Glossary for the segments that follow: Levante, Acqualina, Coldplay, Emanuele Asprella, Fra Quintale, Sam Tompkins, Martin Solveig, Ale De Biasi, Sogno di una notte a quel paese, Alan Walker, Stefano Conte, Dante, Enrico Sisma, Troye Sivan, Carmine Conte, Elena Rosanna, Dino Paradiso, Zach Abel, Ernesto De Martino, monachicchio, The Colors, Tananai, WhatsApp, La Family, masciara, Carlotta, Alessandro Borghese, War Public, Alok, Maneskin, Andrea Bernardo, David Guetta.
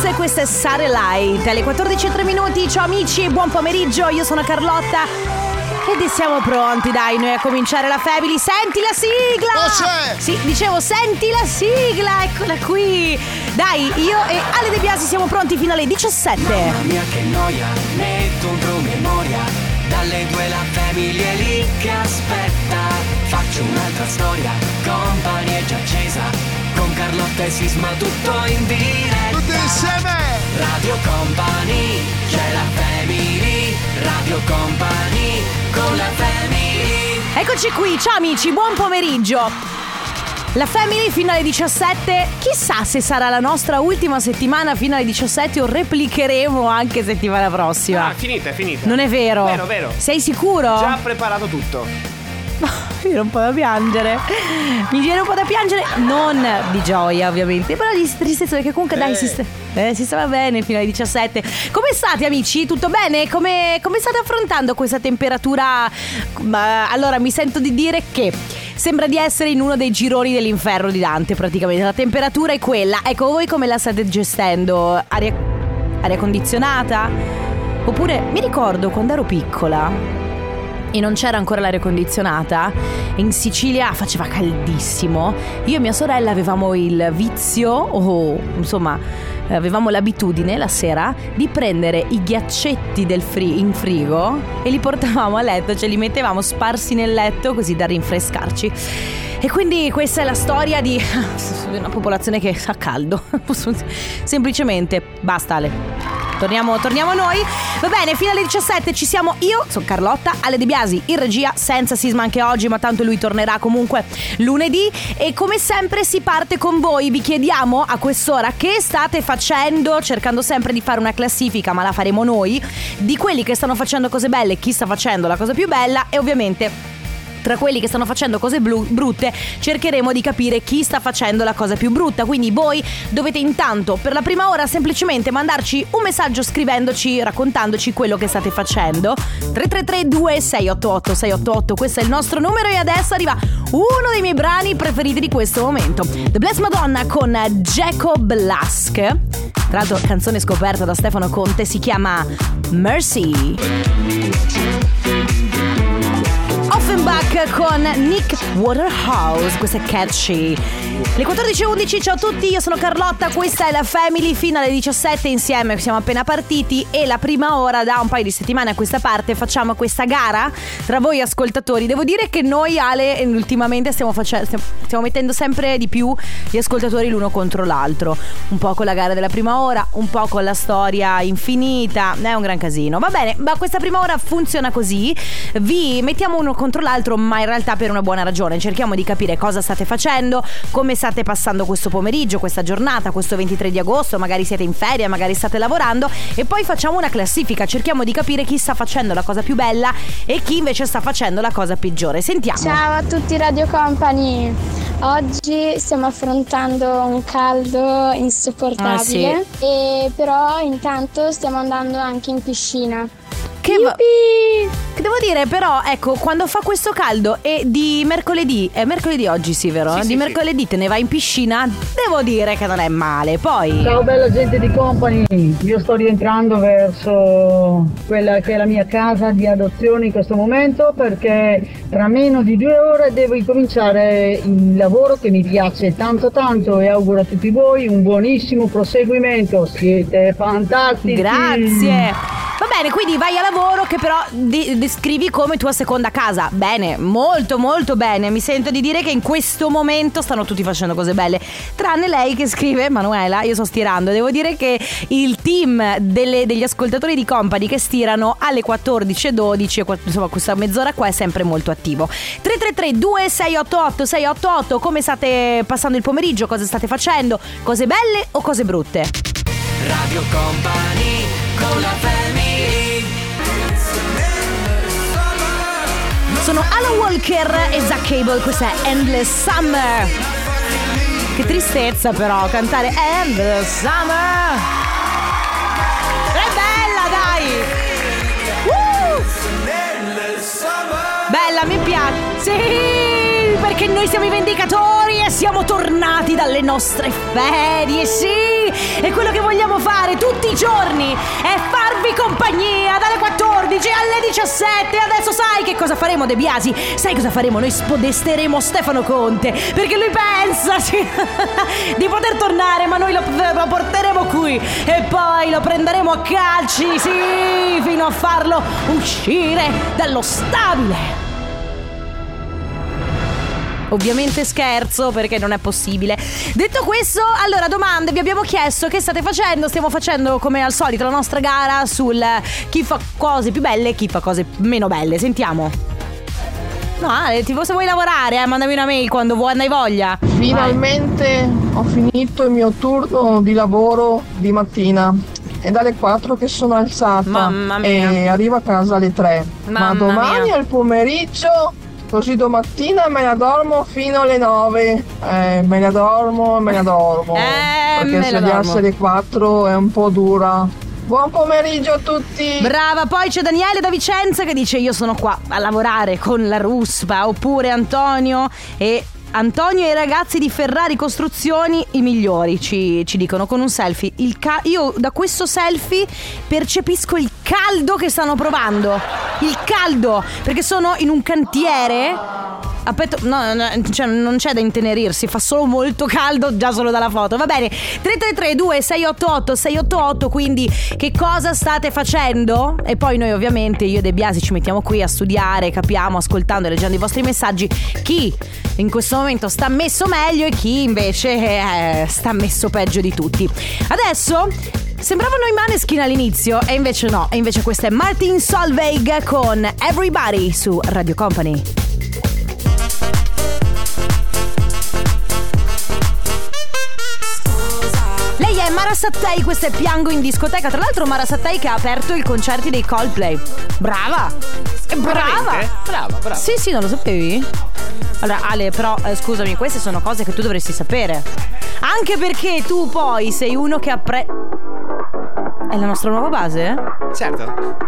Lucas, questa è Satellite. Alle 14:03, ciao amici, buon pomeriggio, io sono Carlotta. Ed siamo pronti, dai, noi a cominciare la Family. Senti la sigla! Oh, c'è! Sì, dicevo, senti la sigla, eccola qui. Dai, io e Ale De Biasi siamo pronti fino alle 17. Mamma mia che noia, metto un promemoria. Dalle 2 la Family è lì che aspetta. Faccio un'altra storia, Company è già accesa. Con Carlotta e Sisma tutto in diretta. Tutti insieme! Radio Company, c'è la Family. Radio Company, con la Family. Eccoci qui, ciao amici, buon pomeriggio. La Family fino alle 17, chissà se sarà la nostra ultima settimana fino alle 17 o replicheremo anche settimana prossima. Ah, è finita. Non è vero? Vero. Sei sicuro? Già preparato tutto. Mi viene un po' da piangere. Non di gioia ovviamente, però di tristezza, perché comunque dai, si stava bene fino alle 17. Come state amici? Tutto bene? Come state affrontando questa temperatura? Allora mi sento di dire che sembra di essere in uno dei gironi dell'inferno di Dante, praticamente. La temperatura è quella. Ecco, voi come la state gestendo? Aria condizionata? Oppure, mi ricordo quando ero piccola e non c'era ancora l'aria condizionata, in Sicilia faceva caldissimo. Io e mia sorella avevamo il vizio, avevamo l'abitudine la sera di prendere i ghiaccetti in frigo e li portavamo a letto, li mettevamo sparsi nel letto così da rinfrescarci. E quindi questa è la storia di una popolazione che ha caldo. Semplicemente, basta Ale. Torniamo noi. Va bene, fino alle 17 ci siamo io, sono Carlotta, Ale De Biasi in regia, senza Sisma anche oggi, ma tanto lui tornerà comunque lunedì. E come sempre si parte con voi. Vi chiediamo a quest'ora che state facendo, cercando sempre di fare una classifica, ma la faremo noi, di quelli che stanno facendo cose belle, chi sta facendo la cosa più bella e ovviamente tra quelli che stanno facendo cose brutte cercheremo di capire chi sta facendo la cosa più brutta. Quindi voi dovete intanto per la prima ora semplicemente mandarci un messaggio scrivendoci, raccontandoci quello che state facendo. 333-2688-688, questo è il nostro numero. E adesso arriva uno dei miei brani preferiti di questo momento, The Blessed Madonna con Jacob Lusk. Tra l'altro canzone scoperta da Stefano Conte, si chiama Mercy. Back con Nick Waterhouse, questa è Catchy. Le 14:11, ciao a tutti, io sono Carlotta, questa è la Family fino alle 17 insieme, siamo appena partiti e la prima ora da un paio di settimane a questa parte facciamo questa gara tra voi ascoltatori. Devo dire che noi Ale ultimamente stiamo mettendo sempre di più gli ascoltatori l'uno contro l'altro, un po' con la gara della prima ora, un po' con la storia infinita, è un gran casino. Va bene, ma questa prima ora funziona così, vi mettiamo uno contro l'altro, ma in realtà per una buona ragione. Cerchiamo di capire cosa state facendo, come state passando questo pomeriggio, questa giornata, questo 23 di agosto, magari siete in ferie, magari state lavorando, e poi facciamo una classifica, cerchiamo di capire chi sta facendo la cosa più bella e chi invece sta facendo la cosa peggiore. Sentiamo. Ciao a tutti Radio Company, oggi stiamo affrontando un caldo insopportabile, e però intanto stiamo andando anche in piscina. Che devo dire però, ecco, quando fa questo caldo e di mercoledì, è mercoledì oggi, sì, vero? Sì, di mercoledì sì. Te ne vai in piscina, devo dire che non è male. Poi ciao bella gente di Company, io sto rientrando verso quella che è la mia casa di adozione in questo momento, perché tra meno di 2 ore devo incominciare il lavoro che mi piace tanto e auguro a tutti voi un buonissimo proseguimento, siete fantastici. Grazie. Va bene, quindi vai a lavoro che però descrivi come tua seconda casa. Bene, molto molto bene. Mi sento di dire che in questo momento stanno tutti facendo cose belle, tranne lei che scrive, Manuela, io sto stirando. Devo dire che il team degli ascoltatori di Company che stirano alle 14:12, insomma questa mezz'ora qua, è sempre molto attivo. 333-2688-688, come state passando il pomeriggio, cosa state facendo, cose belle o cose brutte? Radio Company con la Family. Sono Alan Walker e Zach Abel, questa è Endless Summer. Che tristezza però cantare Endless Summer. È bella, dai. Bella, mi piace. Sì, perché noi siamo i vendicatori e siamo tornati dalle nostre ferie, sì. noi, e quello che vogliamo fare tutti i giorni è farvi compagnia dalle 14 alle 17. Adesso sai che cosa faremo, De Biasi? Sai cosa faremo? Noi spodesteremo Stefano Conte, perché lui pensa di poter tornare, ma noi lo porteremo qui e poi lo prenderemo a calci, sì, fino a farlo uscire dallo stabile. Ovviamente scherzo, perché non è possibile. Detto questo, allora, domande. Vi abbiamo chiesto che state facendo. Stiamo facendo come al solito la nostra gara sul chi fa cose più belle e chi fa cose meno belle. Sentiamo. No, Ale, tipo, se vuoi lavorare, mandami una mail quando vuoi, andai voglia. Finalmente ho finito il mio turno di lavoro di mattina. È dalle 4 che sono alzata. Mamma mia. E arrivo a casa alle 3. Ma domani al pomeriggio, così domattina me la dormo fino alle 9. Me la dormo. Perché svegliarsi alle 4 è un po' dura. Buon pomeriggio a tutti. Brava, poi c'è Daniele da Vicenza che dice: io sono qua a lavorare con la ruspa. Oppure Antonio e i ragazzi di Ferrari Costruzioni, i migliori, ci dicono con un selfie. Io da questo selfie percepisco il caldo che stanno provando. Il caldo, perché sono in un cantiere aperto. No, cioè non c'è da intenerirsi, fa solo molto caldo già solo dalla foto. Va bene, 333 2688 688. Quindi che cosa state facendo? E poi noi ovviamente, io e De Biasi, ci mettiamo qui a studiare, capiamo, ascoltando e leggendo i vostri messaggi, chi in questo momento sta messo meglio e chi invece sta messo peggio di tutti. Adesso sembravano i Maneskin all'inizio e invece no, e invece questo è Martin Solveig con Everybody su Radio Company. Lei è Mara Sattei, questo è Piango in discoteca. Tra l'altro Mara Sattei che ha aperto i concerti dei Coldplay. Brava. Sì, non lo sapevi? Allora Ale, però scusami, queste sono cose che tu dovresti sapere, anche perché tu poi sei uno che è la nostra nuova base? Certo.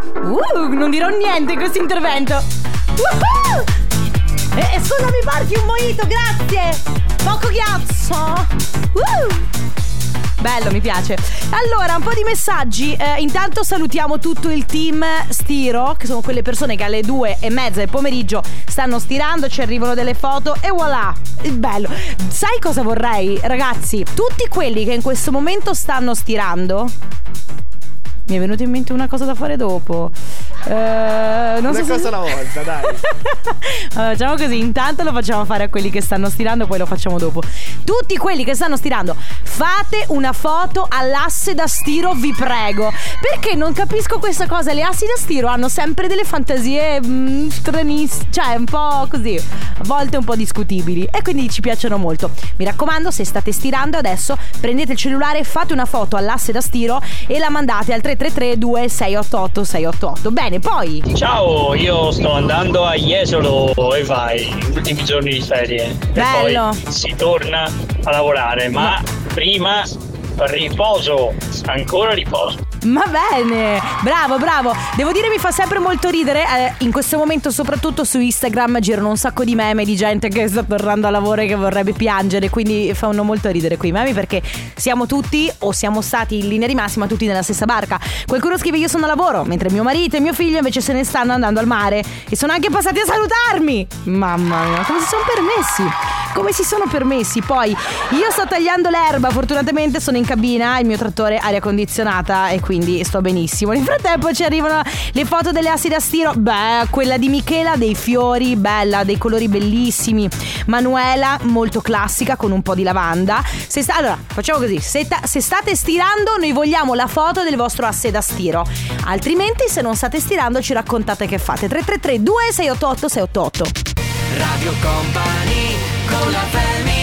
Non dirò niente in questo intervento. Scusami, porti un mojito, grazie. Poco ghiaccio. Bello, mi piace. Allora, un po' di messaggi. Intanto salutiamo tutto il team Stiro, che sono quelle persone che alle 2:30 del pomeriggio stanno stirando, ci arrivano delle foto e voilà. Bello. Sai cosa vorrei, ragazzi? Tutti quelli che in questo momento stanno stirando. Mi è venuta in mente una cosa da fare dopo. Una cosa alla volta, dai. Allora, facciamo così, intanto lo facciamo fare a quelli che stanno stirando, poi lo facciamo dopo. Tutti quelli che stanno stirando, fate una foto all'asse da stiro, vi prego. Perché non capisco questa cosa, le assi da stiro hanno sempre delle fantasie stranissime, cioè un po' così, a volte un po' discutibili, e quindi ci piacciono molto. Mi raccomando, se state stirando adesso, prendete il cellulare, fate una foto all'asse da stiro e la mandate al 333 2688 688. Bene, poi ciao, io sto andando a Jesolo e vai gli ultimi giorni di ferie. Bello. E poi si torna a lavorare, ma prima riposo, ancora riposo. Ma bene, bravo. Devo dire, mi fa sempre molto ridere in questo momento, soprattutto su Instagram girano un sacco di meme di gente che sta tornando a lavoro e che vorrebbe piangere, quindi fanno molto ridere quei meme, perché siamo tutti, o siamo stati in linea di massima tutti nella stessa barca. Qualcuno scrive: io sono a lavoro, mentre mio marito e mio figlio invece se ne stanno andando al mare e sono anche passati a salutarmi. Mamma mia, come si sono permessi. Poi io sto tagliando l'erba, fortunatamente sono in cabina, il mio trattore aria condizionata e quindi sto benissimo. Nel frattempo ci arrivano le foto delle assi da stiro. Beh, quella di Michela dei fiori, bella, dei colori bellissimi. Manuela molto classica con un po' di lavanda. Allora facciamo così, se state stirando noi vogliamo la foto del vostro asse da stiro, altrimenti se non state stirando ci raccontate che fate. 333 2688 688 Radio Company con la family.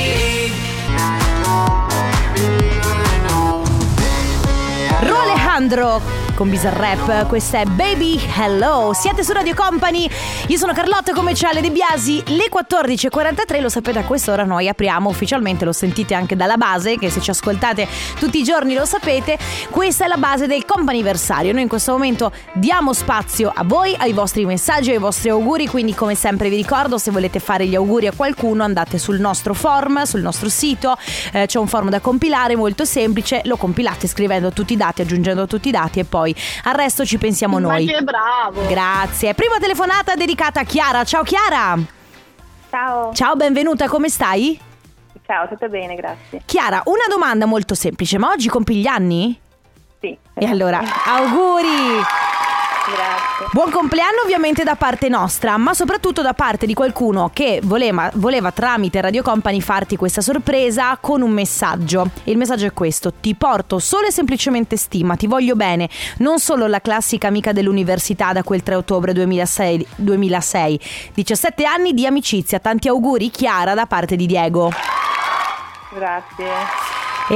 Rolejandro con Bizarrap. Questa è Baby Hello. Siete su Radio Company. Io sono Carlotta, come c'è Ale De Biasi. Le 14.43, lo sapete, a quest'ora noi apriamo ufficialmente, lo sentite anche dalla base, che se ci ascoltate tutti i giorni lo sapete. Questa è la base del comp'anniversario. Noi in questo momento diamo spazio a voi, ai vostri messaggi, ai vostri auguri. Quindi come sempre vi ricordo, se volete fare gli auguri a qualcuno andate sul nostro form, sul nostro sito, c'è un form da compilare molto semplice, lo compilate scrivendo tutti i dati, aggiungendo tutti i dati e poi al resto ci pensiamo noi. Ma che bravo! Grazie. Prima telefonata dedicata a Chiara. Ciao Chiara. Ciao. Ciao, benvenuta, come stai? Ciao, tutto bene, grazie. Chiara, una domanda molto semplice, ma oggi compi gli anni? Sì. E allora, auguri! Grazie. Buon compleanno ovviamente da parte nostra, ma soprattutto da parte di qualcuno che voleva tramite Radio Company farti questa sorpresa con un messaggio. Il messaggio è questo: ti porto solo e semplicemente stima, ti voglio bene, non solo la classica amica dell'università da quel 3 ottobre 2006. 17 anni di amicizia, tanti auguri Chiara da parte di Diego. Grazie.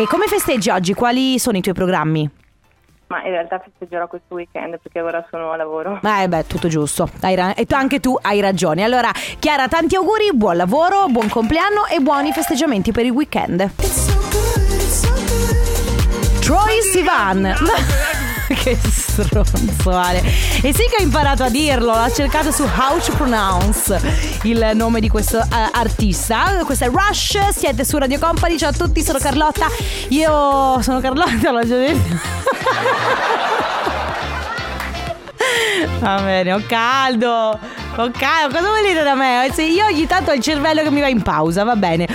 E come festeggi oggi? Quali sono i tuoi programmi? Ma in realtà festeggerò questo weekend perché ora sono a lavoro. Beh, tutto giusto. E anche tu hai ragione. Allora, Chiara, tanti auguri, buon lavoro, buon compleanno e buoni festeggiamenti per il weekend. Troye Sivan. Che stronzo, Ale. E sì che ha imparato a dirlo, l'ha cercato su How to Pronounce il nome di questo artista. Questo è Rush, siete su Radio Company. Ciao a tutti, sono Carlotta. Io sono Carlotta, l'ho già detto. Va bene, ho caldo. Ok, cosa volete da me? Io ogni tanto ho il cervello che mi va in pausa, va bene.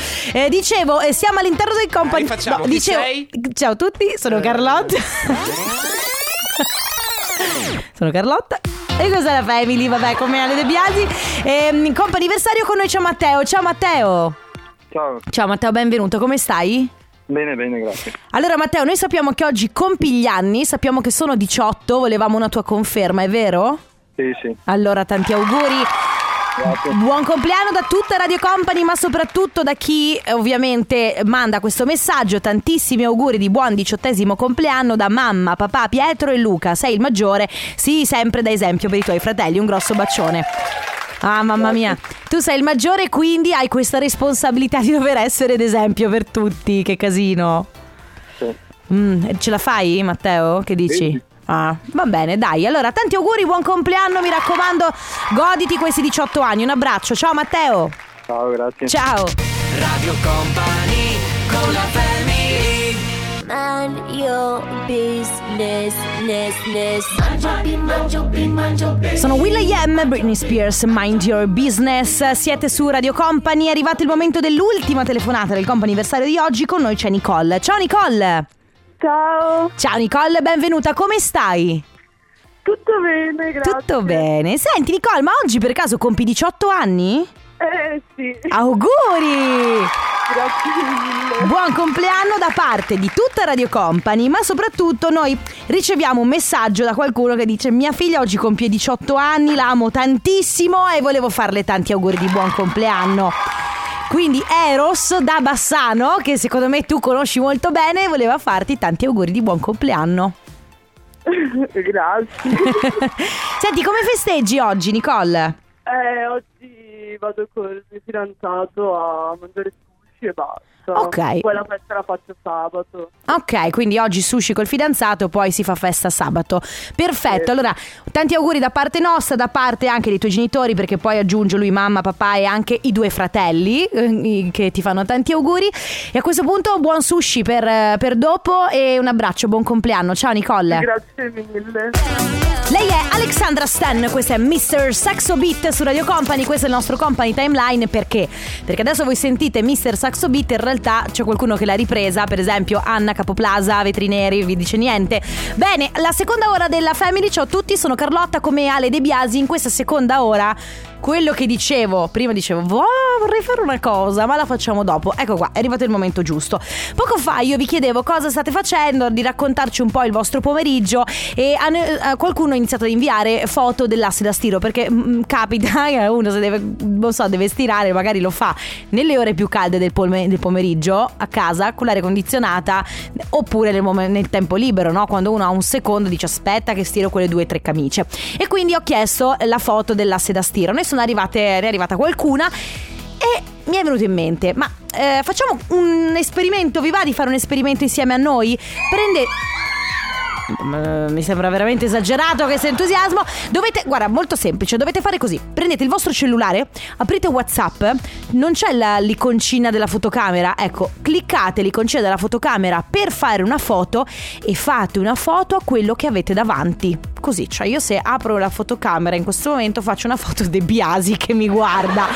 Dicevo, siamo all'interno del Company. No, dicevo, ciao a tutti, sono Carlotta. Sono Carlotta. E cos'è la Family? Vabbè, come Ale De Biasi. Comp'anniversario con noi, c'è Matteo. Ciao Matteo. Ciao. Ciao Matteo, benvenuto, come stai? Bene, bene, grazie. Allora Matteo, noi sappiamo che oggi compi gli anni, sappiamo che sono 18, volevamo una tua conferma, è vero? Sì, sì. Allora, tanti auguri. Grazie. Buon compleanno da tutta Radio Company, ma soprattutto da chi ovviamente manda questo messaggio. Tantissimi auguri di buon 18° compleanno da mamma, papà, Pietro e Luca. Sei il maggiore, sì, sempre da esempio per i tuoi fratelli. Un grosso bacione. Ah, mamma mia, tu sei il maggiore, quindi hai questa responsabilità di dover essere d'esempio per tutti. Che casino. Sì. Ce la fai, Matteo? Che dici? Sì. Ah, va bene, dai. Allora, tanti auguri, buon compleanno, mi raccomando, goditi questi 18 anni. Un abbraccio, ciao Matteo. Ciao, grazie. Ciao. Radio Company con la Family. Mind your business, sono Will.i.am, Britney Spears, Mind Your Business. Siete su Radio Company, è arrivato il momento dell'ultima telefonata del comp'anniversario di oggi. Con noi c'è Nicole. Ciao Nicole. Ciao. Ciao Nicole, benvenuta, come stai? Tutto bene, grazie. Tutto bene. Senti Nicole, ma oggi per caso compi 18 anni? Sì. Auguri! Grazie mille. Buon compleanno da parte di tutta Radio Company, ma soprattutto noi riceviamo un messaggio da qualcuno che dice: mia figlia oggi compie 18 anni, la amo tantissimo e volevo farle tanti auguri di buon compleanno. Quindi Eros da Bassano, che secondo me tu conosci molto bene, voleva farti tanti auguri di buon compleanno. Grazie. Senti, come festeggi oggi, Nicole? Oggi vado col mio fidanzato a mangiare sushi e basta. Ok. Poi la festa la faccio sabato. Ok, quindi oggi sushi col fidanzato, poi si fa festa sabato. Perfetto, sì. Allora tanti auguri da parte nostra, da parte anche dei tuoi genitori, perché poi aggiungo lui, mamma, papà e anche i due fratelli che ti fanno tanti auguri. E a questo punto buon sushi per dopo e un abbraccio, buon compleanno. Ciao Nicole. Grazie mille. Lei è Alexandra Stan, questo è Mr. Saxo Beat su Radio Company. Questo è il nostro Company Timeline. Perché? Perché adesso voi sentite Mr. Saxo Beat, in realtà c'è qualcuno che l'ha ripresa, per esempio Anna Capoplasa, Vetrineri, vi dice niente. Bene, la seconda ora della Family. Ciao a tutti, sono Carlotta, come Ale De Biasi. In questa seconda ora quello che dicevo prima, dicevo vorrei fare una cosa, ma la facciamo dopo. Ecco qua, è arrivato il momento giusto. Poco fa io vi chiedevo cosa state facendo, di raccontarci un po' il vostro pomeriggio, e qualcuno ha iniziato ad inviare foto dell'asse da stiro, perché capita che uno se deve, non so, deve stirare, magari lo fa nelle ore più calde del pomeriggio a casa con l'aria condizionata, oppure nel tempo libero, no? Quando uno ha un secondo dice aspetta che stiro quelle 2 o 3 camicie. E quindi ho chiesto la foto dell'asse da stiro, ne è arrivata qualcuna e mi è venuto in mente, ma facciamo un esperimento, vi va di fare un esperimento insieme a noi? Mi sembra veramente esagerato questo entusiasmo. Guarda, molto semplice, dovete fare così: prendete il vostro cellulare, aprite WhatsApp, non c'è l'iconcina della fotocamera, ecco, cliccate l'iconcina della fotocamera per fare una foto e fate una foto a quello che avete davanti. Così, cioè io se apro la fotocamera in questo momento faccio una foto De Biasi che mi guarda.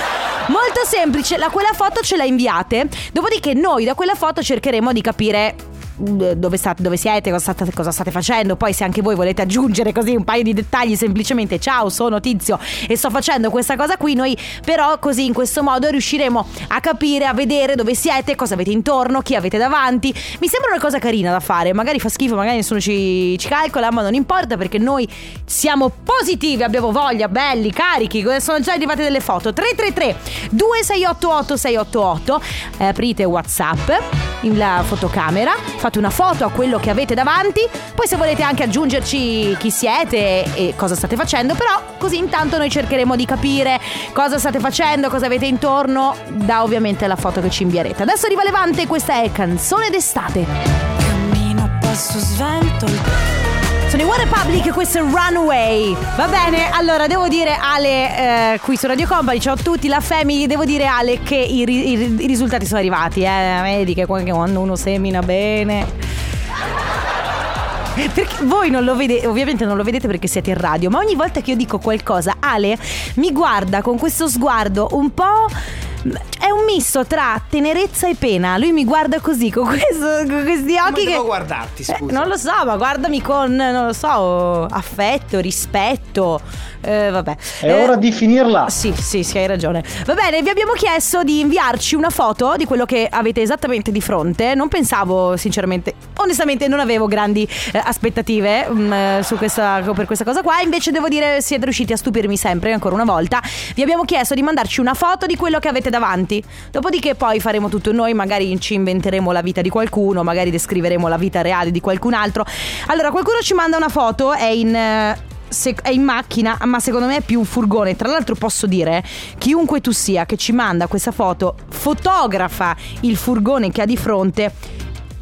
Molto semplice, quella foto ce la inviate, dopodiché noi da quella foto cercheremo di capire dove siete, cosa state facendo. Poi se anche voi volete aggiungere così un paio di dettagli, semplicemente ciao sono Tizio e sto facendo questa cosa qui, noi però così in questo modo riusciremo a capire, a vedere dove siete, cosa avete intorno, chi avete davanti. Mi sembra una cosa carina da fare, magari fa schifo, magari nessuno ci calcola, ma non importa perché noi siamo positivi, abbiamo voglia, belli, carichi. Sono già arrivate delle foto. 333 2688 688. Aprite WhatsApp, la fotocamera, fate una foto a quello che avete davanti, poi se volete anche aggiungerci chi siete e cosa state facendo, però così intanto noi cercheremo di capire cosa state facendo, cosa avete intorno, da ovviamente la foto che ci invierete. Adesso arriva Levante, questa è Canzone d'estate. Cammino a passo svelto. Sono i War Public, questo è Runaway. Va bene, allora devo dire Ale, qui su Radio Company, ciao a tutti, la family, devo dire Ale che i risultati sono arrivati, vedi che quando uno semina bene. Perché voi non lo vedete, ovviamente non lo vedete perché siete in radio, ma ogni volta che io dico qualcosa Ale mi guarda con questo sguardo un po'... è un misto tra tenerezza e pena. Lui mi guarda così, con questi occhi. Come devo guardarti, scusa? Non lo so, ma guardami con, non lo so, affetto, rispetto. Vabbè. È ora di finirla. Sì, hai ragione. Va bene, vi abbiamo chiesto di inviarci una foto di quello che avete esattamente di fronte. Non pensavo, sinceramente, onestamente non avevo grandi aspettative per questa cosa qua. Invece devo dire siete riusciti a stupirmi sempre, ancora una volta. Vi abbiamo chiesto di mandarci una foto di quello che avete davanti, dopodiché poi faremo tutto noi, magari ci inventeremo la vita di qualcuno, magari descriveremo la vita reale di qualcun altro. Allora qualcuno ci manda una foto, è in macchina, ma secondo me è più un furgone. Tra l'altro posso dire, chiunque tu sia che ci manda questa foto, fotografa il furgone che ha di fronte,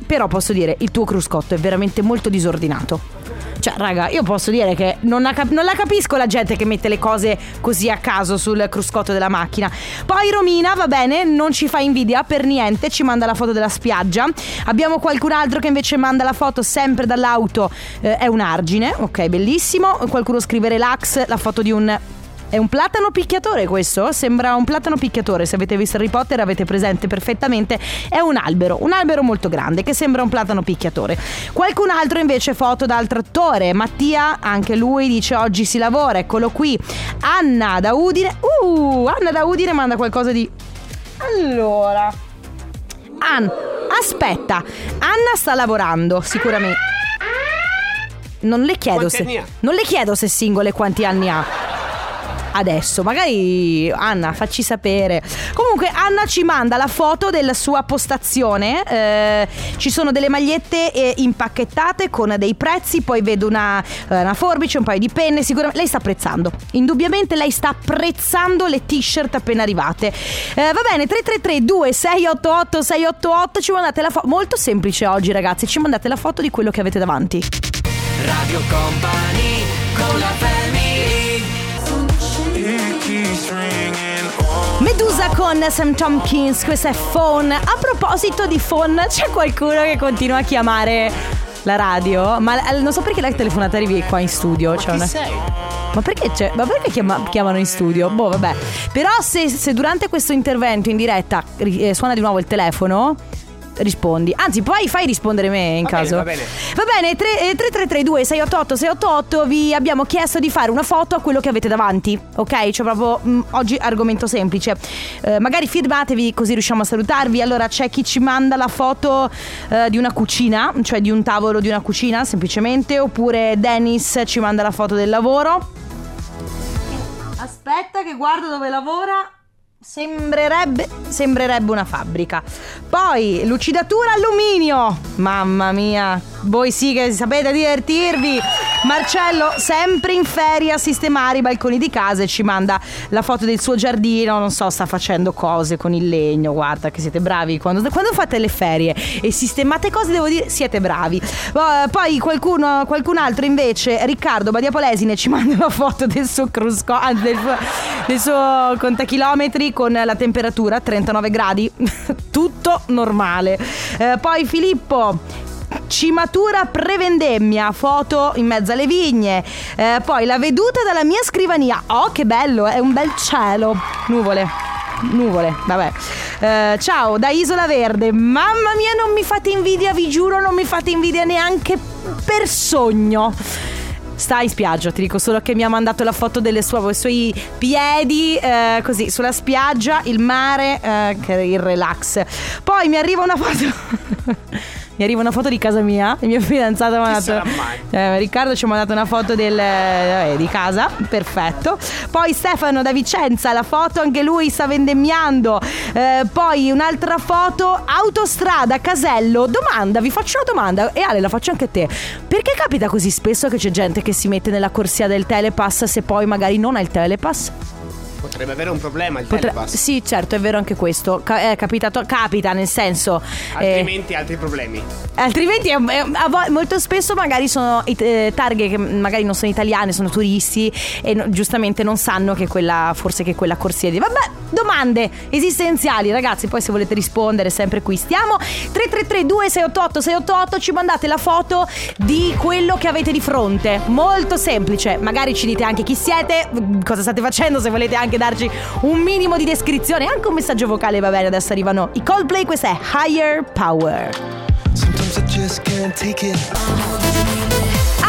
però posso dire il tuo cruscotto è veramente molto disordinato. Cioè raga, io posso dire che non la capisco la gente che mette le cose così a caso sul cruscotto della macchina. Poi Romina, va bene, non ci fa invidia per niente, ci manda la foto della spiaggia. Abbiamo qualcun altro che invece manda la foto sempre dall'auto, è un argine, ok, bellissimo. Qualcuno scrive relax, la foto di un... è un platano picchiatore questo? Sembra un platano picchiatore, se avete visto Harry Potter avete presente perfettamente. È un albero molto grande che sembra un platano picchiatore. Qualcun altro invece foto dal trattore. Mattia, anche lui dice oggi si lavora, eccolo qui. Anna da Udine, Anna da Udine manda qualcosa di... Allora aspetta, Anna sta lavorando sicuramente. Non le chiedo se è single e quanti anni ha adesso, magari Anna facci sapere. Comunque Anna ci manda la foto della sua postazione, ci sono delle magliette impacchettate con dei prezzi, poi vedo una forbice, un paio di penne. Sicuramente lei sta apprezzando, indubbiamente lei sta apprezzando le t-shirt appena arrivate. Va bene, 333 2688 688, ci mandate la foto. Molto semplice oggi ragazzi, ci mandate la foto di quello che avete davanti. Radio Company con la family. Medusa con Sam Tompkins, questa è Phone. A proposito di phone, c'è qualcuno che continua a chiamare la radio, ma non so perché la telefonata arrivi qua in studio. Ma perché chiamano in studio? Boh, vabbè. Però se durante questo intervento in diretta suona di nuovo il telefono, rispondi. Anzi, poi fai rispondere me in caso. Va bene, 3332 688 688. Vi abbiamo chiesto di fare una foto a quello che avete davanti, ok? Cioè proprio oggi argomento semplice. Magari firmatevi così riusciamo a salutarvi. Allora c'è chi ci manda la foto di una cucina, cioè di un tavolo di una cucina semplicemente. Oppure Dennis ci manda la foto del lavoro. Aspetta che guardo dove lavora. Sembrerebbe una fabbrica. Poi lucidatura alluminio. Mamma mia, voi sì che sapete divertirvi. Marcello, sempre in ferie a sistemare i balconi di casa, e ci manda la foto del suo giardino. Non so, sta facendo cose con il legno. Guarda che siete bravi quando fate le ferie e sistemate cose, devo dire, siete bravi. Poi qualcun altro invece, Riccardo Badia Polesine, ci manda la foto del suo del suo contachilometri con la temperatura 39 gradi, tutto normale. Poi Filippo, cimatura prevendemmia, foto in mezzo alle vigne. Poi la veduta dalla mia scrivania. Oh, che bello, è un bel cielo. Nuvole, vabbè. Ciao da Isola Verde. Mamma mia, non mi fate invidia, vi giuro, non mi fate invidia neanche per sogno. Sta in spiaggia, ti dico solo che mi ha mandato la foto delle suoi piedi così sulla spiaggia, il mare, che il relax. Poi mi arriva una foto di casa mia. Il mio fidanzato mi ha mandato, Riccardo ci ha mandato una foto di casa. Perfetto. Poi Stefano da Vicenza, la foto anche lui sta vendemmiando. Poi un'altra foto, autostrada Casello. Domanda, vi faccio una domanda, e Ale la faccio anche a te. Perché capita così spesso che c'è gente che si mette nella corsia del Telepass se poi magari non ha il Telepass? Potrebbe avere un problema il Telepass. Sì, certo, è vero anche questo. Capita nel senso. Altrimenti altri problemi. Altrimenti molto spesso magari sono targhe che magari non sono italiane, sono turisti, e giustamente non sanno che quella corsia di. Vabbè, domande esistenziali, ragazzi. Poi se volete rispondere, sempre qui stiamo. 3332 688 688. Ci mandate la foto di quello che avete di fronte. Molto semplice. Magari ci dite anche chi siete, cosa state facendo, se volete anche che darci un minimo di descrizione, anche un messaggio vocale va bene. Adesso arrivano i Coldplay, questa è Higher Power.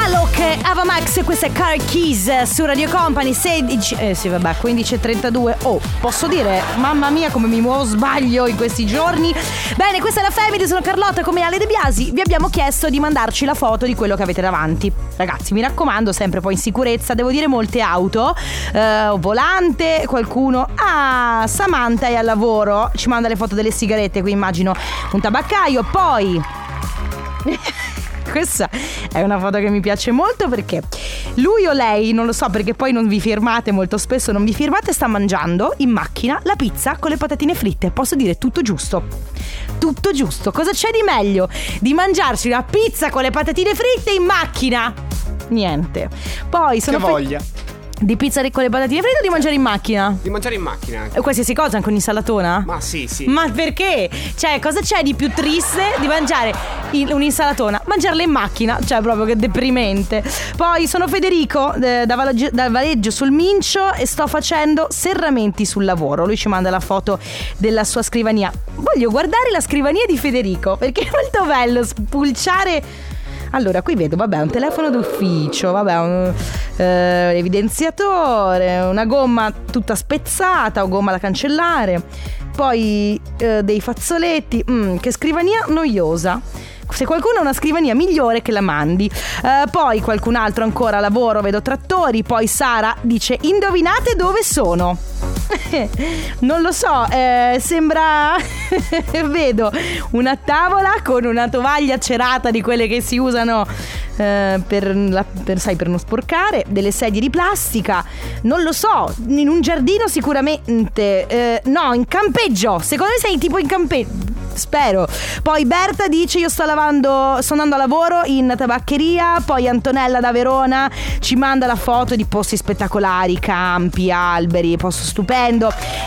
Alok, Ava Max, questa è Car Keys su Radio Company. 15:32. Oh, posso dire, mamma mia come mi muovo, sbaglio in questi giorni. Bene, questa è la Family, sono Carlotta come Ale De Biasi. Vi abbiamo chiesto di mandarci la foto di quello che avete davanti. Ragazzi, mi raccomando, sempre poi in sicurezza. Devo dire, molte auto, volante, qualcuno. Ah, Samantha è al lavoro, ci manda le foto delle sigarette, qui immagino un tabaccaio. Poi questa è una foto che mi piace molto, perché lui o lei, non lo so, perché poi non vi firmate, molto spesso non vi firmate, sta mangiando in macchina la pizza con le patatine fritte. Posso dire, tutto giusto. Tutto giusto. Cosa c'è di meglio di mangiarsi una pizza con le patatine fritte in macchina? Niente. Poi sono che voglia di pizza con le patatine fritte o di mangiare in macchina? Di mangiare in macchina. E qualsiasi cosa, anche un'insalatona? Ma sì. Ma perché? Cioè, cosa c'è di più triste di mangiare un'insalatona? Mangiarla in macchina, cioè proprio che deprimente. Poi sono Federico dal Valeggio sul Mincio e sto facendo serramenti sul lavoro. Lui ci manda la foto della sua scrivania. Voglio guardare la scrivania di Federico perché è molto bello spulciare. Allora, qui vedo, vabbè, un telefono d'ufficio, vabbè, un evidenziatore, una gomma tutta spezzata o gomma da cancellare. Poi dei fazzoletti, che scrivania noiosa. Se qualcuno ha una scrivania migliore che la mandi. Poi qualcun altro ancora lavoro, vedo trattori. Poi Sara dice, indovinate dove sono? Non lo so, sembra vedo una tavola con una tovaglia cerata di quelle che si usano per non sporcare, delle sedie di plastica, non lo so, in un giardino sicuramente, no, in campeggio, secondo me sei tipo in campeggio, spero. Poi Berta dice, io sto andando a lavoro in tabaccheria. Poi Antonella da Verona ci manda la foto di posti spettacolari, campi, alberi, posto stupendo.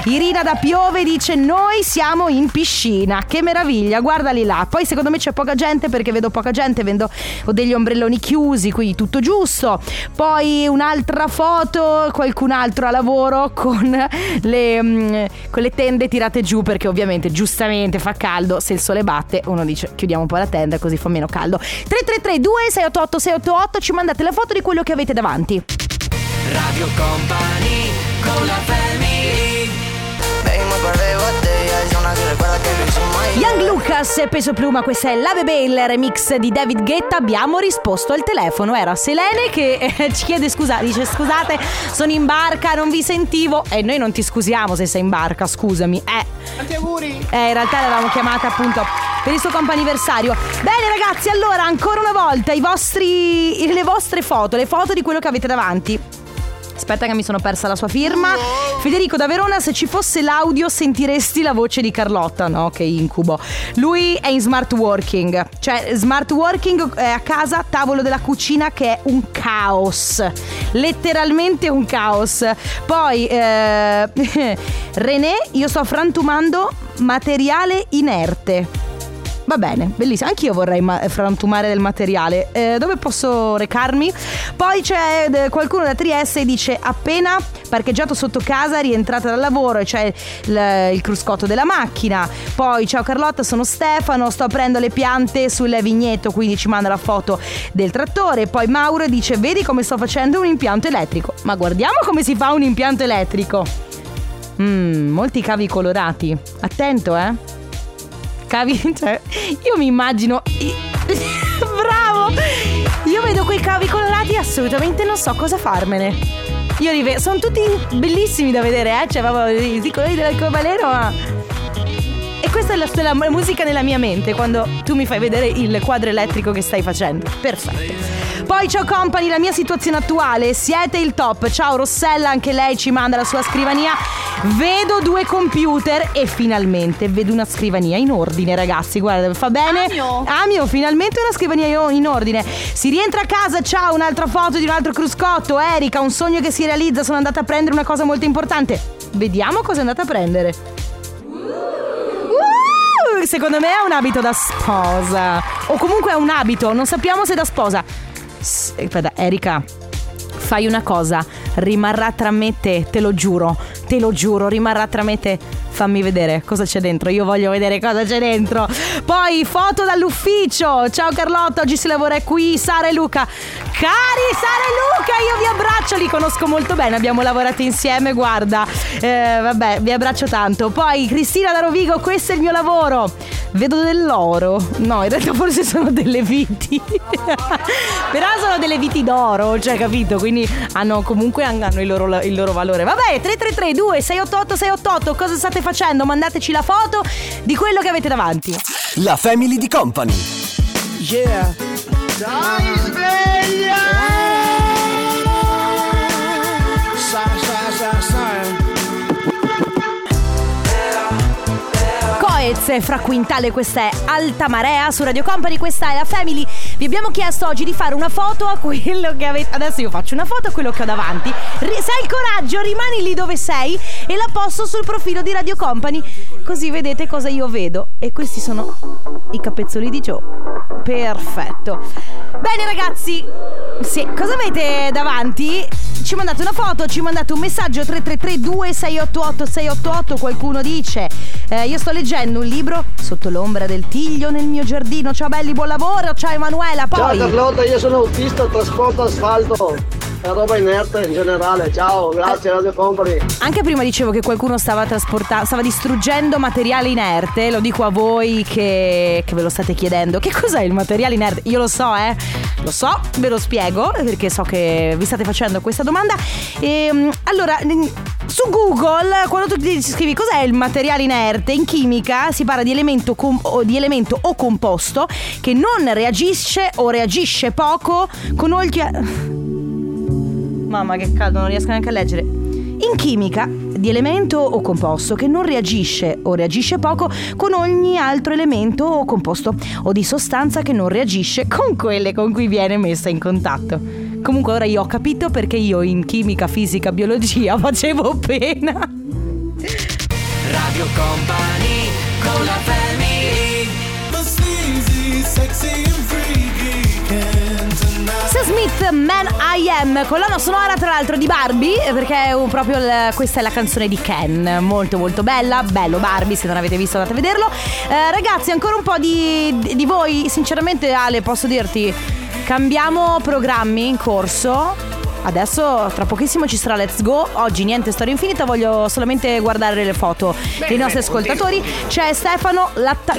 Irina da Piove dice, noi siamo in piscina, che meraviglia, guardali là. Poi secondo me c'è poca gente, perché vedo poca gente, ho degli ombrelloni chiusi, quindi tutto giusto. Poi un'altra foto, qualcun altro a lavoro con le tende tirate giù, perché ovviamente giustamente fa caldo, caldo, se il sole batte uno dice chiudiamo un po' la tenda così fa meno caldo. 3332688688 ci mandate la foto di quello che avete davanti. Radio Company con la Family. Young Lucas e Peso Pluma, questa è l'Ave Bale, remix di David Guetta. Abbiamo risposto al telefono, era Selene che ci chiede scusa, dice scusate sono in barca, non vi sentivo. E noi non ti scusiamo se sei in barca, scusami. Tanti auguri. In realtà l'avevamo chiamata appunto per il suo comp'anniversario. Bene ragazzi, allora ancora una volta le vostre foto, le foto di quello che avete davanti. Aspetta che mi sono persa la sua firma. Federico da Verona: se ci fosse l'audio sentiresti la voce di Carlotta. No, che incubo. Lui è in smart working. Cioè smart working è a casa, tavolo della cucina che è un caos, letteralmente un caos. Poi René: io sto frantumando materiale inerte. Va bene, bellissimo. Anch'io vorrei frantumare del materiale. Dove posso recarmi? Poi c'è qualcuno da Trieste e dice: appena parcheggiato sotto casa, rientrata dal lavoro, e c'è il cruscotto della macchina. Poi ciao Carlotta, sono Stefano, sto aprendo le piante sul vigneto, quindi ci manda la foto del trattore. Poi Mauro dice: vedi come sto facendo un impianto elettrico. Ma guardiamo come si fa un impianto elettrico. Molti cavi colorati. Attento cavi, cioè, io mi immagino bravo, io vedo quei cavi colorati, assolutamente non so cosa farmene. Io li vedo, sono tutti bellissimi da vedere, cioè proprio i colori dell'arcobaleno, ma... E questa è la musica nella mia mente quando tu mi fai vedere il quadro elettrico che stai facendo. Perfetto. Poi ciao Company, la mia situazione attuale, siete il top. Ciao Rossella, anche lei ci manda la sua scrivania. Vedo due computer e finalmente vedo una scrivania in ordine, ragazzi, guarda, fa bene. Amio, finalmente una scrivania in ordine. Si rientra a casa, ciao, un'altra foto di un altro cruscotto. Erika, un sogno che si realizza, sono andata a prendere una cosa molto importante. Vediamo cosa è andata a prendere. Secondo me è un abito da sposa, o comunque è un abito, non sappiamo se è da sposa. Erika, fai una cosa, rimarrà tra me e te, te lo giuro, rimarrà tra me e te. Fammi vedere cosa c'è dentro, io voglio vedere cosa c'è dentro. Poi foto dall'ufficio, ciao Carlotta, oggi si lavora qui, Sara e Luca. Cari Sara e Luca, io vi abbraccio, li conosco molto bene, abbiamo lavorato insieme, guarda, vabbè, vi abbraccio tanto. Poi Cristina da Rovigo, questo è il mio lavoro, vedo dell'oro. No, in realtà forse sono delle viti però sono delle viti d'oro, cioè capito, quindi hanno comunque hanno il loro valore. Vabbè, 3332688688, cosa state facendo? Mandateci la foto di quello che avete davanti. La Family di Company. Yeah. Dai, sveglia! Coez fra Quintale, questa è Alta Marea su Radio Company, questa è la Family. Vi abbiamo chiesto oggi di fare una foto a quello che avete. Adesso io faccio una foto a quello che ho davanti. Se hai il coraggio rimani lì dove sei e la posto sul profilo di Radio Company, così vedete cosa io vedo. E questi sono i capezzoli di Joe. Perfetto. Bene ragazzi, se cosa avete davanti? Ci mandate una foto, ci mandate un messaggio 3332688688. Qualcuno dice io sto leggendo un libro sotto l'ombra del tiglio nel mio giardino. Ciao belli, buon lavoro. Ciao Emanuela. Poi ciao Carlotta, io sono autista, trasporto asfalto, la roba inerte in generale. Ciao, grazie Radio Company. Anche prima dicevo che qualcuno stava distruggendo materiale inerte. Lo dico a voi che ve lo state chiedendo. Che cos'è il materiale inerte? Io lo so, lo so, ve lo spiego perché so che vi state facendo questa domanda. Allora, su Google, quando tu ti scrivi cos'è il materiale inerte, in chimica si parla di elemento o composto che non reagisce o reagisce poco con Mamma che caldo, non riesco neanche a leggere. In chimica, di elemento o composto che non reagisce o reagisce poco con ogni altro elemento o composto, o di sostanza che non reagisce con quelle con cui viene messa in contatto. Comunque ora io ho capito perché io in chimica, fisica, biologia facevo pena. Radio Company con la Family. Sexy and freaky. Eighth Man I Am, colonna sonora tra l'altro di Barbie, perché è proprio questa è la canzone di Ken, molto molto bella, bello Barbie, se non avete visto andate a vederlo. Ragazzi, ancora un po' di voi, sinceramente Ale posso dirti, cambiamo programmi in corso. Adesso tra pochissimo ci sarà Let's Go. Oggi niente storia infinita, voglio solamente guardare le foto dei nostri ascoltatori. C'è Stefano,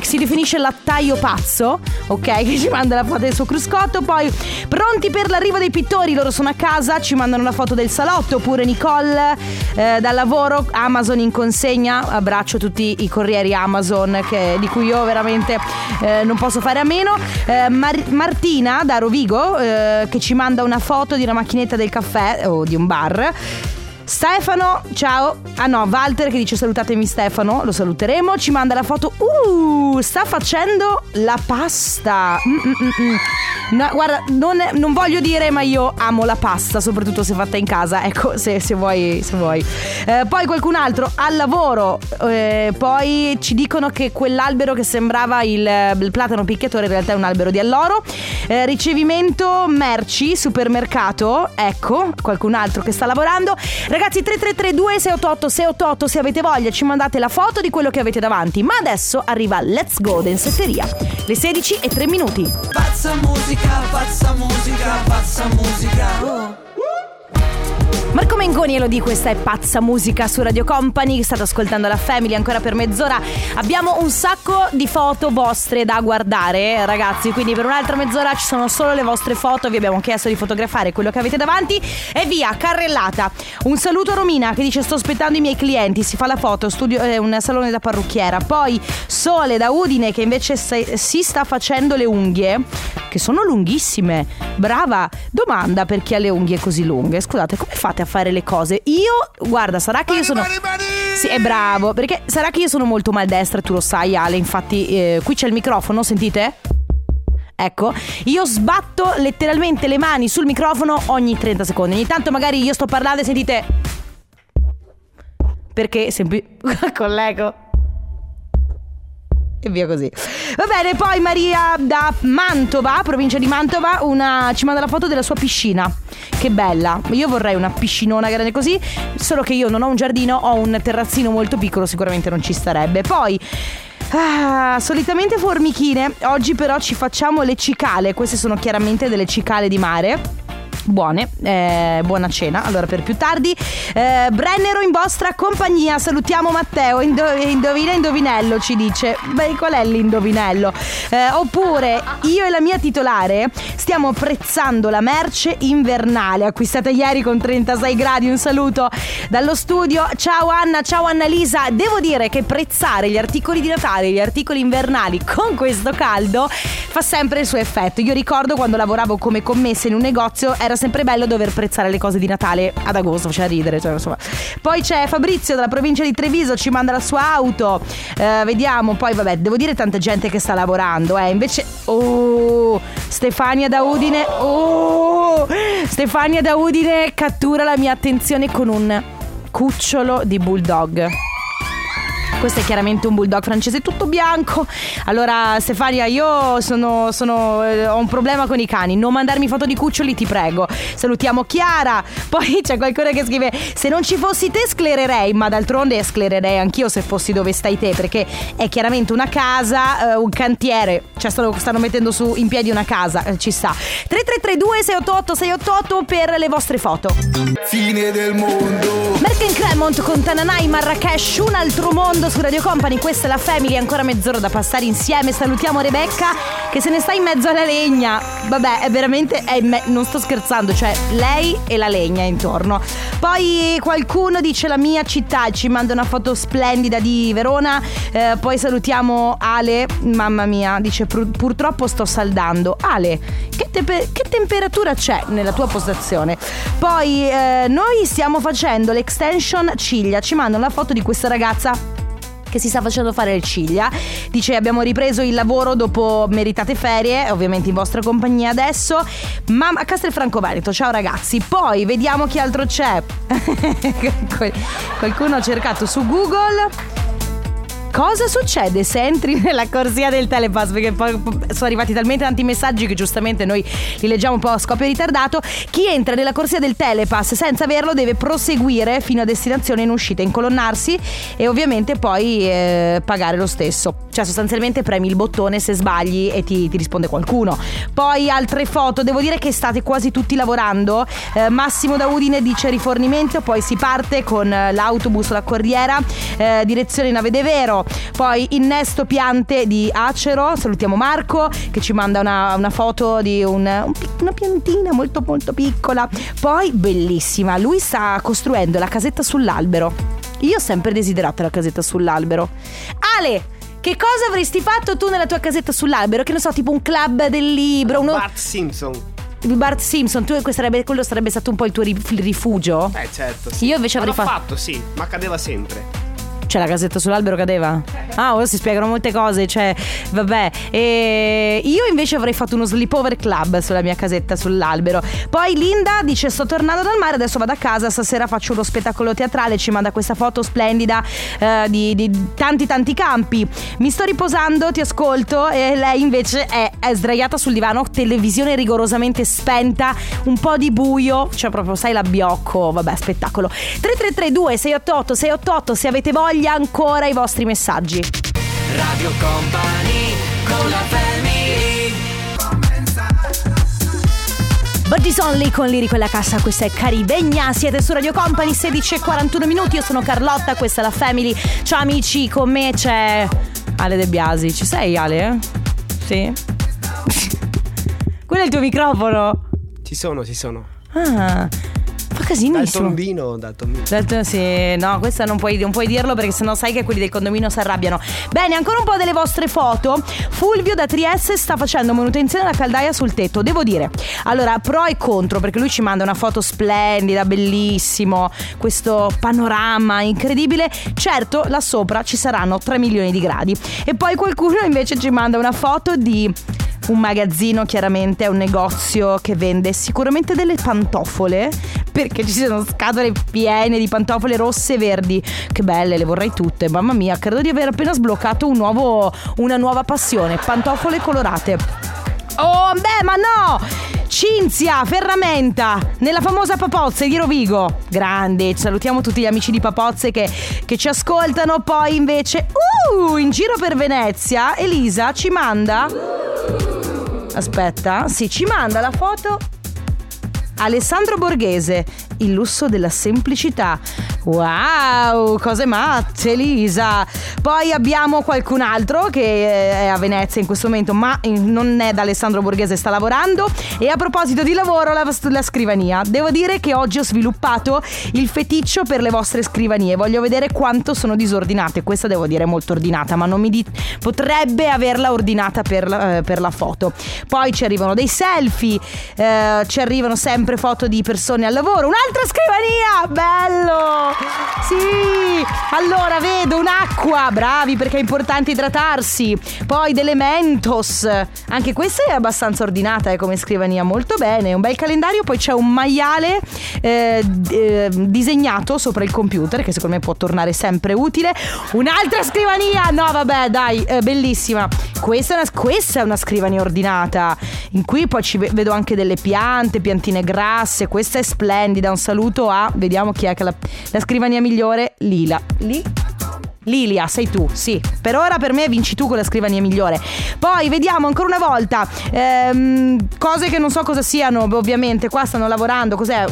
si definisce lattaio pazzo, ok, che ci manda la foto del suo cruscotto. Poi pronti per l'arrivo dei pittori, loro sono a casa, ci mandano la foto del salotto. Oppure Nicole dal lavoro, Amazon in consegna. Abbraccio tutti i corrieri Amazon di cui io veramente non posso fare a meno. Martina da Rovigo che ci manda una foto di una macchinetta del caffè o di un bar. Stefano, ciao. Ah no, Walter che dice salutatemi Stefano, lo saluteremo. Ci manda la foto. Sta facendo la pasta. No, guarda, non voglio dire, ma io amo la pasta, soprattutto se fatta in casa. Ecco, se vuoi. Poi qualcun altro al lavoro. Poi ci dicono che quell'albero che sembrava il platano picchiatore in realtà è un albero di alloro. Ricevimento merci, supermercato. Ecco, qualcun altro che sta lavorando. Ragazzi, 3332 688 688, se avete voglia ci mandate la foto di quello che avete davanti. Ma adesso arriva Let's Go Densetteria. Le 16:03. Pazza musica, pazza musica, pazza musica. Marco Mengoni e lo di, questa è Pazza Musica su Radio Company, state ascoltando la Family ancora per mezz'ora. Abbiamo un sacco di foto vostre da guardare, ragazzi, quindi per un'altra mezz'ora ci sono solo le vostre foto. Vi abbiamo chiesto di fotografare quello che avete davanti e via, carrellata. Un saluto a Romina che dice sto aspettando i miei clienti, si fa la foto, studio, un salone da parrucchiera. Poi Sole da Udine che invece si sta facendo le unghie, che sono lunghissime. Brava, domanda per chi ha le unghie così lunghe, scusate, come fate a fare le cose? Io, guarda, sarà che io sono... Sì, è bravo, perché sarà che io sono molto maldestra, tu lo sai Ale, infatti qui c'è il microfono, sentite? Ecco, io sbatto letteralmente le mani sul microfono ogni 30 secondi, ogni tanto magari io sto parlando e sentite... Perché collego... e via così. Va bene, poi Maria da Mantova, provincia di Mantova, ci manda la foto della sua piscina. Che bella. Io vorrei una piscinona grande così, solo che io non ho un giardino, ho un terrazzino molto piccolo, sicuramente non ci starebbe. Poi solitamente formichine, oggi però ci facciamo le cicale. Queste sono chiaramente delle cicale di mare. Buone, buona cena. Allora per più tardi. Brennero in vostra compagnia, salutiamo Matteo. Indovina indovinello, ci dice. Beh, qual è l'indovinello? Oppure io e la mia titolare stiamo prezzando la merce invernale acquistata ieri con 36 gradi. Un saluto dallo studio. Ciao Anna, ciao Annalisa. Devo dire che prezzare gli articoli di Natale, gli articoli invernali con questo caldo fa sempre il suo effetto. Io ricordo quando lavoravo come commessa in un negozio, era sempre bello dover prezzare le cose di Natale ad agosto, faceva ridere, cioè, insomma. Poi c'è Fabrizio dalla provincia di Treviso, ci manda la sua auto. Vediamo, poi vabbè, devo dire tanta gente che sta lavorando, invece Stefania da Udine, Stefania da Udine cattura la mia attenzione con un cucciolo di bulldog. Questo è chiaramente un bulldog francese tutto bianco. Allora Stefania, io ho un problema con i cani, non mandarmi foto di cuccioli ti prego. Salutiamo Chiara. Poi c'è qualcuno che scrive se non ci fossi te sclererei, ma d'altronde sclererei anch'io se fossi dove stai te, perché è chiaramente una casa, un cantiere, cioè stanno mettendo su in piedi una casa, ci sta. 3332 688 688 per le vostre foto. Fine del mondo. Merkel Cremont con Tananai, Marrakesh, un altro mondo su Radio Company, questa è la Family, ancora mezz'ora da passare insieme. Salutiamo Rebecca che se ne sta in mezzo alla legna. Vabbè, è veramente, non sto scherzando, cioè lei e la legna intorno. Poi qualcuno dice la mia città, ci manda una foto splendida di Verona. Poi salutiamo Ale, mamma mia, dice purtroppo sto saldando. Ale, che temperatura c'è nella tua postazione? Poi noi stiamo facendo l'extension ciglia, ci mandano la foto di questa ragazza che si sta facendo fare le ciglia. Dice abbiamo ripreso il lavoro dopo meritate ferie, ovviamente in vostra compagnia adesso, mamma a Castelfranco Veneto. Ciao ragazzi. Poi vediamo chi altro c'è. Qualcuno ha cercato su Google cosa succede se entri nella corsia del Telepass? Perché poi sono arrivati talmente tanti messaggi che giustamente noi li leggiamo un po' a scoppio ritardato. Chi entra nella corsia del Telepass senza averlo deve proseguire fino a destinazione in uscita, incolonnarsi e ovviamente poi pagare lo stesso. Cioè sostanzialmente premi il bottone se sbagli e ti risponde qualcuno. Poi altre foto, devo dire che state quasi tutti lavorando. Massimo da Udine dice rifornimento, poi si parte con l'autobus o la corriera, direzione Navedevero, poi innesto piante di acero. Salutiamo Marco che ci manda una foto di una piantina molto molto piccola. Poi bellissima, lui sta costruendo la casetta sull'albero. Io ho sempre desiderato la casetta sull'albero. Ale, che cosa avresti fatto tu nella tua casetta sull'albero? Che non so, tipo un club del libro, uno... Bart Simpson, tu quello sarebbe stato un po' il tuo rifugio? Certo, sì. Io invece avrei fatto, sì, ma cadeva sempre. Cioè la casetta sull'albero cadeva? Ah, ora si spiegano molte cose, cioè vabbè. Io invece avrei fatto uno sleepover club sulla mia casetta sull'albero. Poi Linda dice sto tornando dal mare, adesso vado a casa, stasera faccio uno spettacolo teatrale. Ci manda questa foto splendida di tanti campi. Mi sto riposando, ti ascolto. E lei invece è sdraiata sul divano, televisione rigorosamente spenta, un po' di buio, cioè proprio sai l'abbiocco, vabbè, spettacolo. 3332 688 688, se avete voglia ancora i vostri messaggi. Radio Company con la Family. Buddies Only con Lirico e la Cassa, questa è Caribegna, siete su Radio Company, 16:41, io sono Carlotta, questa è la Family. Ciao amici, con me c'è Ale De Biasi. Ci sei Ale? Sì. Quello è il tuo microfono. Ci sono. Ah, fa casinissimo. Dal tombino. Sì, no, questa non puoi dirlo perché sennò sai che quelli del condominio si arrabbiano. Bene, ancora un po' delle vostre foto. Fulvio da Trieste sta facendo manutenzione alla caldaia sul tetto. Devo dire, allora, pro e contro, perché lui ci manda una foto splendida, bellissimo, questo panorama incredibile. Certo, là sopra ci saranno 3 milioni di gradi. E poi qualcuno invece ci manda una foto di un magazzino, chiaramente è un negozio che vende sicuramente delle pantofole, perché ci sono scatole piene di pantofole rosse e verdi. Che belle, le vorrei tutte, mamma mia, credo di aver appena sbloccato una nuova passione, pantofole colorate. Oh beh, ma no! Cinzia Ferramenta nella famosa Papozze di Rovigo, grande, salutiamo tutti gli amici di Papozze che ci ascoltano. Poi invece in giro per Venezia Elisa ci manda, aspetta, sì, ci manda la foto Alessandro Borghese, il lusso della semplicità. Wow, cose matte Elisa. Poi abbiamo qualcun altro che è a Venezia in questo momento, ma non è da Alessandro Borghese, sta lavorando. E a proposito di lavoro, la scrivania. Devo dire che oggi ho sviluppato il feticcio per le vostre scrivanie. Voglio vedere quanto sono disordinate. Questa devo dire è molto ordinata, ma non mi potrebbe averla ordinata per la foto. Poi ci arrivano dei selfie, ci arrivano sempre foto di persone al lavoro. Un'altra scrivania, bello! Sì, allora vedo un'acqua, bravi, perché è importante idratarsi. Poi delle Mentos, anche questa è abbastanza ordinata come scrivania, molto bene. Un bel calendario, poi c'è un maiale disegnato sopra il computer, che secondo me può tornare sempre utile. Un'altra scrivania, no vabbè dai, bellissima. Questa è una scrivania ordinata, in cui poi ci vedo anche delle piantine grasse, questa è splendida. Un saluto a, vediamo chi è che la scrivania migliore, Lilia, sei tu, sì. Per ora per me vinci tu con la scrivania migliore. Poi vediamo ancora una volta cose che non so cosa siano. Ovviamente qua stanno lavorando. Cos'è?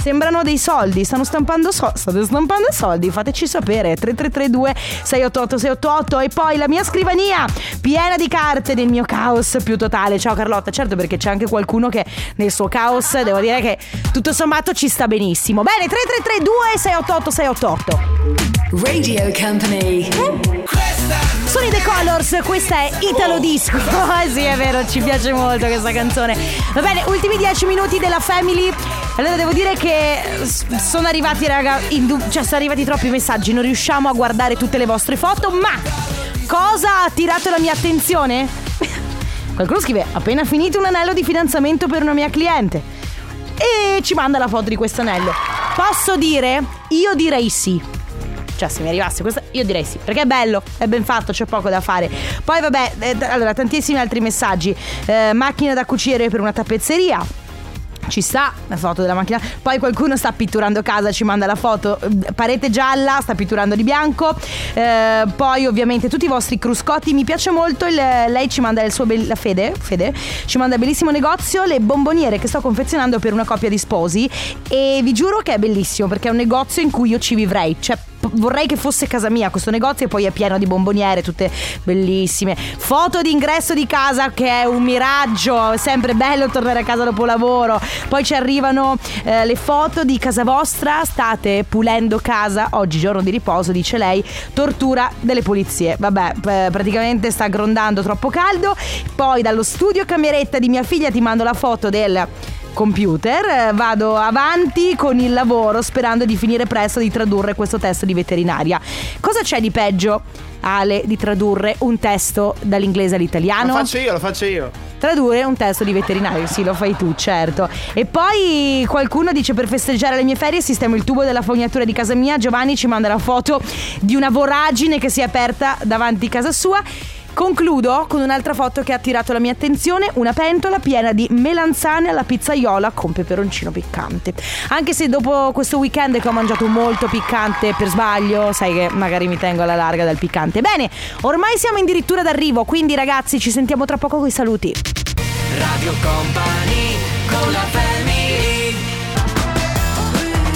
Sembrano dei soldi, state stampando soldi, fateci sapere. 3332 688 688. E poi la mia scrivania piena di carte del mio caos più totale. Ciao Carlotta, certo, perché c'è anche qualcuno che nel suo caos, devo dire che tutto sommato ci sta benissimo. Bene, 3332 688 688. Radio Company. Sono i The Colors, questa è Italo Disco. Sì, è vero, ci piace molto questa canzone. Va bene, ultimi 10 minuti della Family. Allora devo dire che sono arrivati sono arrivati troppi messaggi, non riusciamo a guardare tutte le vostre foto, ma cosa ha attirato la mia attenzione? Qualcuno scrive appena finito un anello di fidanzamento per una mia cliente e ci manda la foto di questo anello. Posso dire? Io direi sì. Cioè, se mi arrivasse questa, io direi sì, perché è bello, è ben fatto, c'è poco da fare. Poi vabbè, allora tantissimi altri messaggi. Macchina da cucire per una tappezzeria, ci sta la foto della macchina. Poi qualcuno sta pitturando casa, ci manda la foto, parete gialla, sta pitturando di bianco. Poi ovviamente tutti i vostri cruscotti, mi piace molto lei ci manda il suo la Fede ci manda il bellissimo negozio, le bomboniere che sto confezionando per una coppia di sposi, e vi giuro che è bellissimo perché è un negozio in cui io ci vivrei, cioè vorrei che fosse casa mia questo negozio, e poi è pieno di bomboniere tutte bellissime. Foto d'ingresso di casa, che è un miraggio, è sempre bello tornare a casa dopo lavoro. Poi ci arrivano le foto di casa vostra, state pulendo casa, oggi giorno di riposo, dice lei, tortura delle pulizie. Vabbè, praticamente sta grondando, troppo caldo. Poi dallo studio cameretta di mia figlia ti mando la foto del computer, vado avanti con il lavoro sperando di finire presto di tradurre questo testo di veterinaria. Cosa c'è di peggio, Ale, di tradurre un testo dall'inglese all'italiano? Lo faccio io. Tradurre un testo di veterinario, sì, lo fai tu, certo. E poi qualcuno dice: per festeggiare le mie ferie sistemo il tubo della fognatura di casa mia. Giovanni ci manda la foto di una voragine che si è aperta davanti a casa sua. Concludo con un'altra foto che ha attirato la mia attenzione, una pentola piena di melanzane alla pizzaiola con peperoncino piccante. Anche se dopo questo weekend che ho mangiato molto piccante per sbaglio, sai che magari mi tengo alla larga dal piccante. Bene, ormai siamo addirittura d'arrivo, quindi ragazzi ci sentiamo tra poco con i saluti. Radio Company con la family.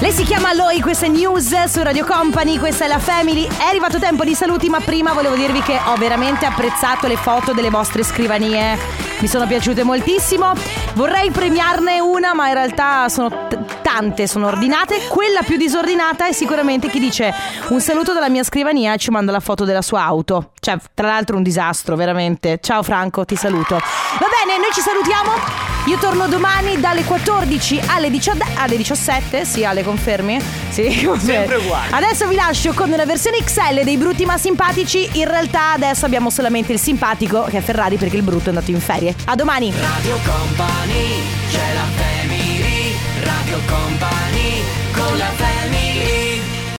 Lei si chiama Loi, questa è News su Radio Company, questa è la Family. È arrivato tempo di saluti, ma prima volevo dirvi che ho veramente apprezzato le foto delle vostre scrivanie. Mi sono piaciute moltissimo. Vorrei premiarne una, ma in realtà sono tante, sono ordinate. Quella più disordinata è sicuramente chi dice: un saluto dalla mia scrivania, e ci manda la foto della sua auto. Cioè, tra l'altro un disastro, veramente. Ciao Franco, ti saluto. Va bene, noi ci salutiamo. Io torno domani dalle 14 alle 17. Sì, Ale, confermi? Sì, sempre uguale. Adesso vi lascio con una versione XL dei Brutti ma Simpatici. In realtà adesso abbiamo solamente il simpatico, che è Ferrari, perché il brutto è andato in ferie. A domani. Radio Company, c'è la